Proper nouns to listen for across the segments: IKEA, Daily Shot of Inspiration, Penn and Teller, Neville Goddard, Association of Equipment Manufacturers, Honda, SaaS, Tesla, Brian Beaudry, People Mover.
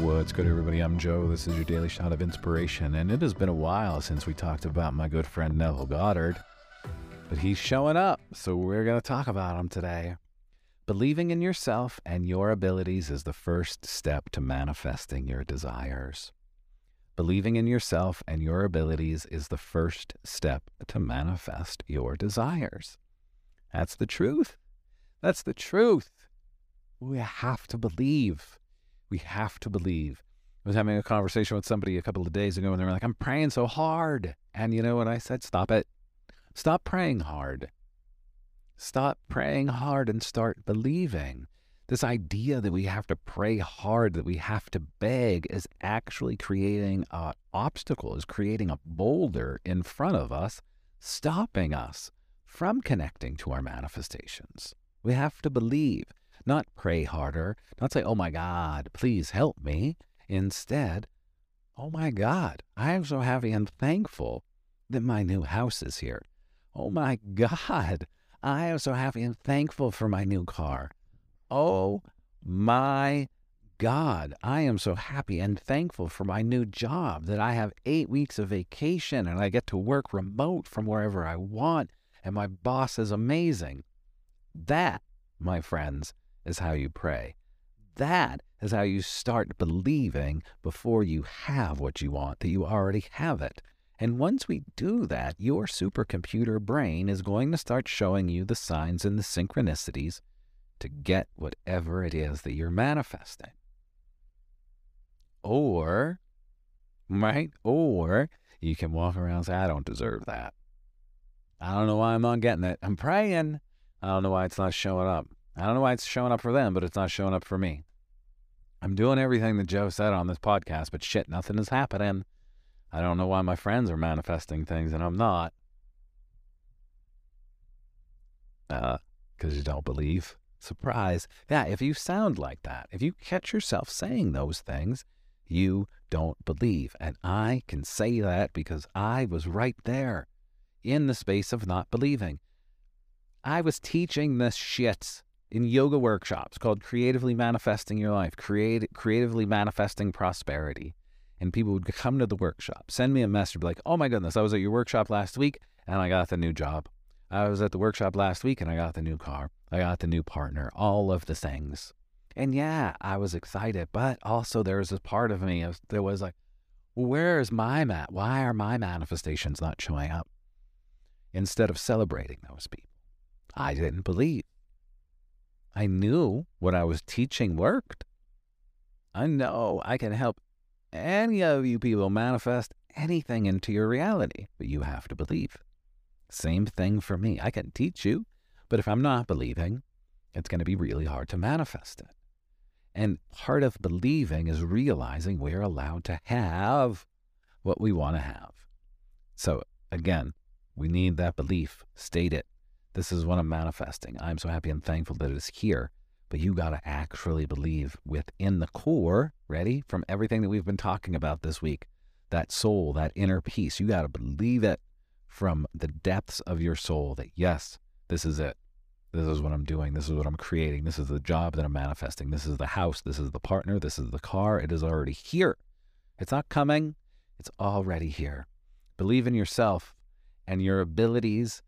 What's good, everybody? I'm Joe. This is your Daily Shot of Inspiration, and it has been a while since we talked about my good friend Neville Goddard, but he's showing up, so we're going to talk about him today. Believing in yourself and your abilities is the first step to manifesting your desires. Believing in yourself and your abilities is the first step to manifest your desires. That's the truth. That's the truth. We have to believe. We have to believe. I was having a conversation with somebody a couple of days ago, and they were like, I'm praying so hard. And you know what I said? Stop it. Stop praying hard. Stop praying hard and start believing. This idea that we have to pray hard, that we have to beg, is actually creating an obstacle, is creating a boulder in front of us, stopping us from connecting to our manifestations. We have to believe. Not pray harder, not say, oh my God, please help me. Instead, oh my God, I am so happy and thankful that my new house is here. Oh my God, I am so happy and thankful for my new car. Oh my God, I am so happy and thankful for my new job, that I have 8 weeks of vacation and I get to work remote from wherever I want, and my boss is amazing. That, my friends, is how you pray. That is how you start believing before you have what you want, that you already have it. And once we do that, your supercomputer brain is going to start showing you the signs and the synchronicities to get whatever it is that you're manifesting. Or you can walk around and say, I don't deserve that. I don't know why I'm not getting it. I'm praying. I don't know why it's not showing up. I don't know why it's showing up for them, but it's not showing up for me. I'm doing everything that Joe said on this podcast, but shit, nothing is happening. I don't know why my friends are manifesting things and I'm not. Because you don't believe. Surprise. Yeah, if you sound like that, if you catch yourself saying those things, you don't believe. And I can say that because I was right there in the space of not believing. I was teaching this shit in yoga workshops called Creatively Manifesting Your Life, Creatively Manifesting Prosperity. And people would come to the workshop, send me a message, be like, oh my goodness, I was at your workshop last week and I got the new job. I was at the workshop last week and I got the new car. I got the new partner, all of the things. And yeah, I was excited, but also there was a part of me that was like, where is my mat? Why are my manifestations not showing up? Instead of celebrating those people, I didn't believe. I knew what I was teaching worked. I know I can help any of you people manifest anything into your reality, but you have to believe. Same thing for me. I can teach you, but if I'm not believing, it's going to be really hard to manifest it. And part of believing is realizing we're allowed to have what we want to have. So again, we need that belief. State it. This is what I'm manifesting. I'm so happy and thankful that it's here. But you got to actually believe within the core, ready, from everything that we've been talking about this week, that soul, that inner peace. You got to believe it from the depths of your soul that, yes, this is it. This is what I'm doing. This is what I'm creating. This is the job that I'm manifesting. This is the house. This is the partner. This is the car. It is already here. It's not coming. It's already here. Believe in yourself and your abilities.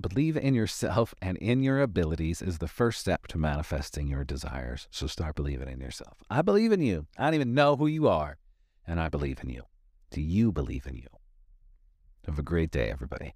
Believe in yourself and in your abilities is the first step to manifesting your desires. So start believing in yourself. I believe in you. I don't even know who you are, and I believe in you. Do you believe in you? Have a great day, everybody.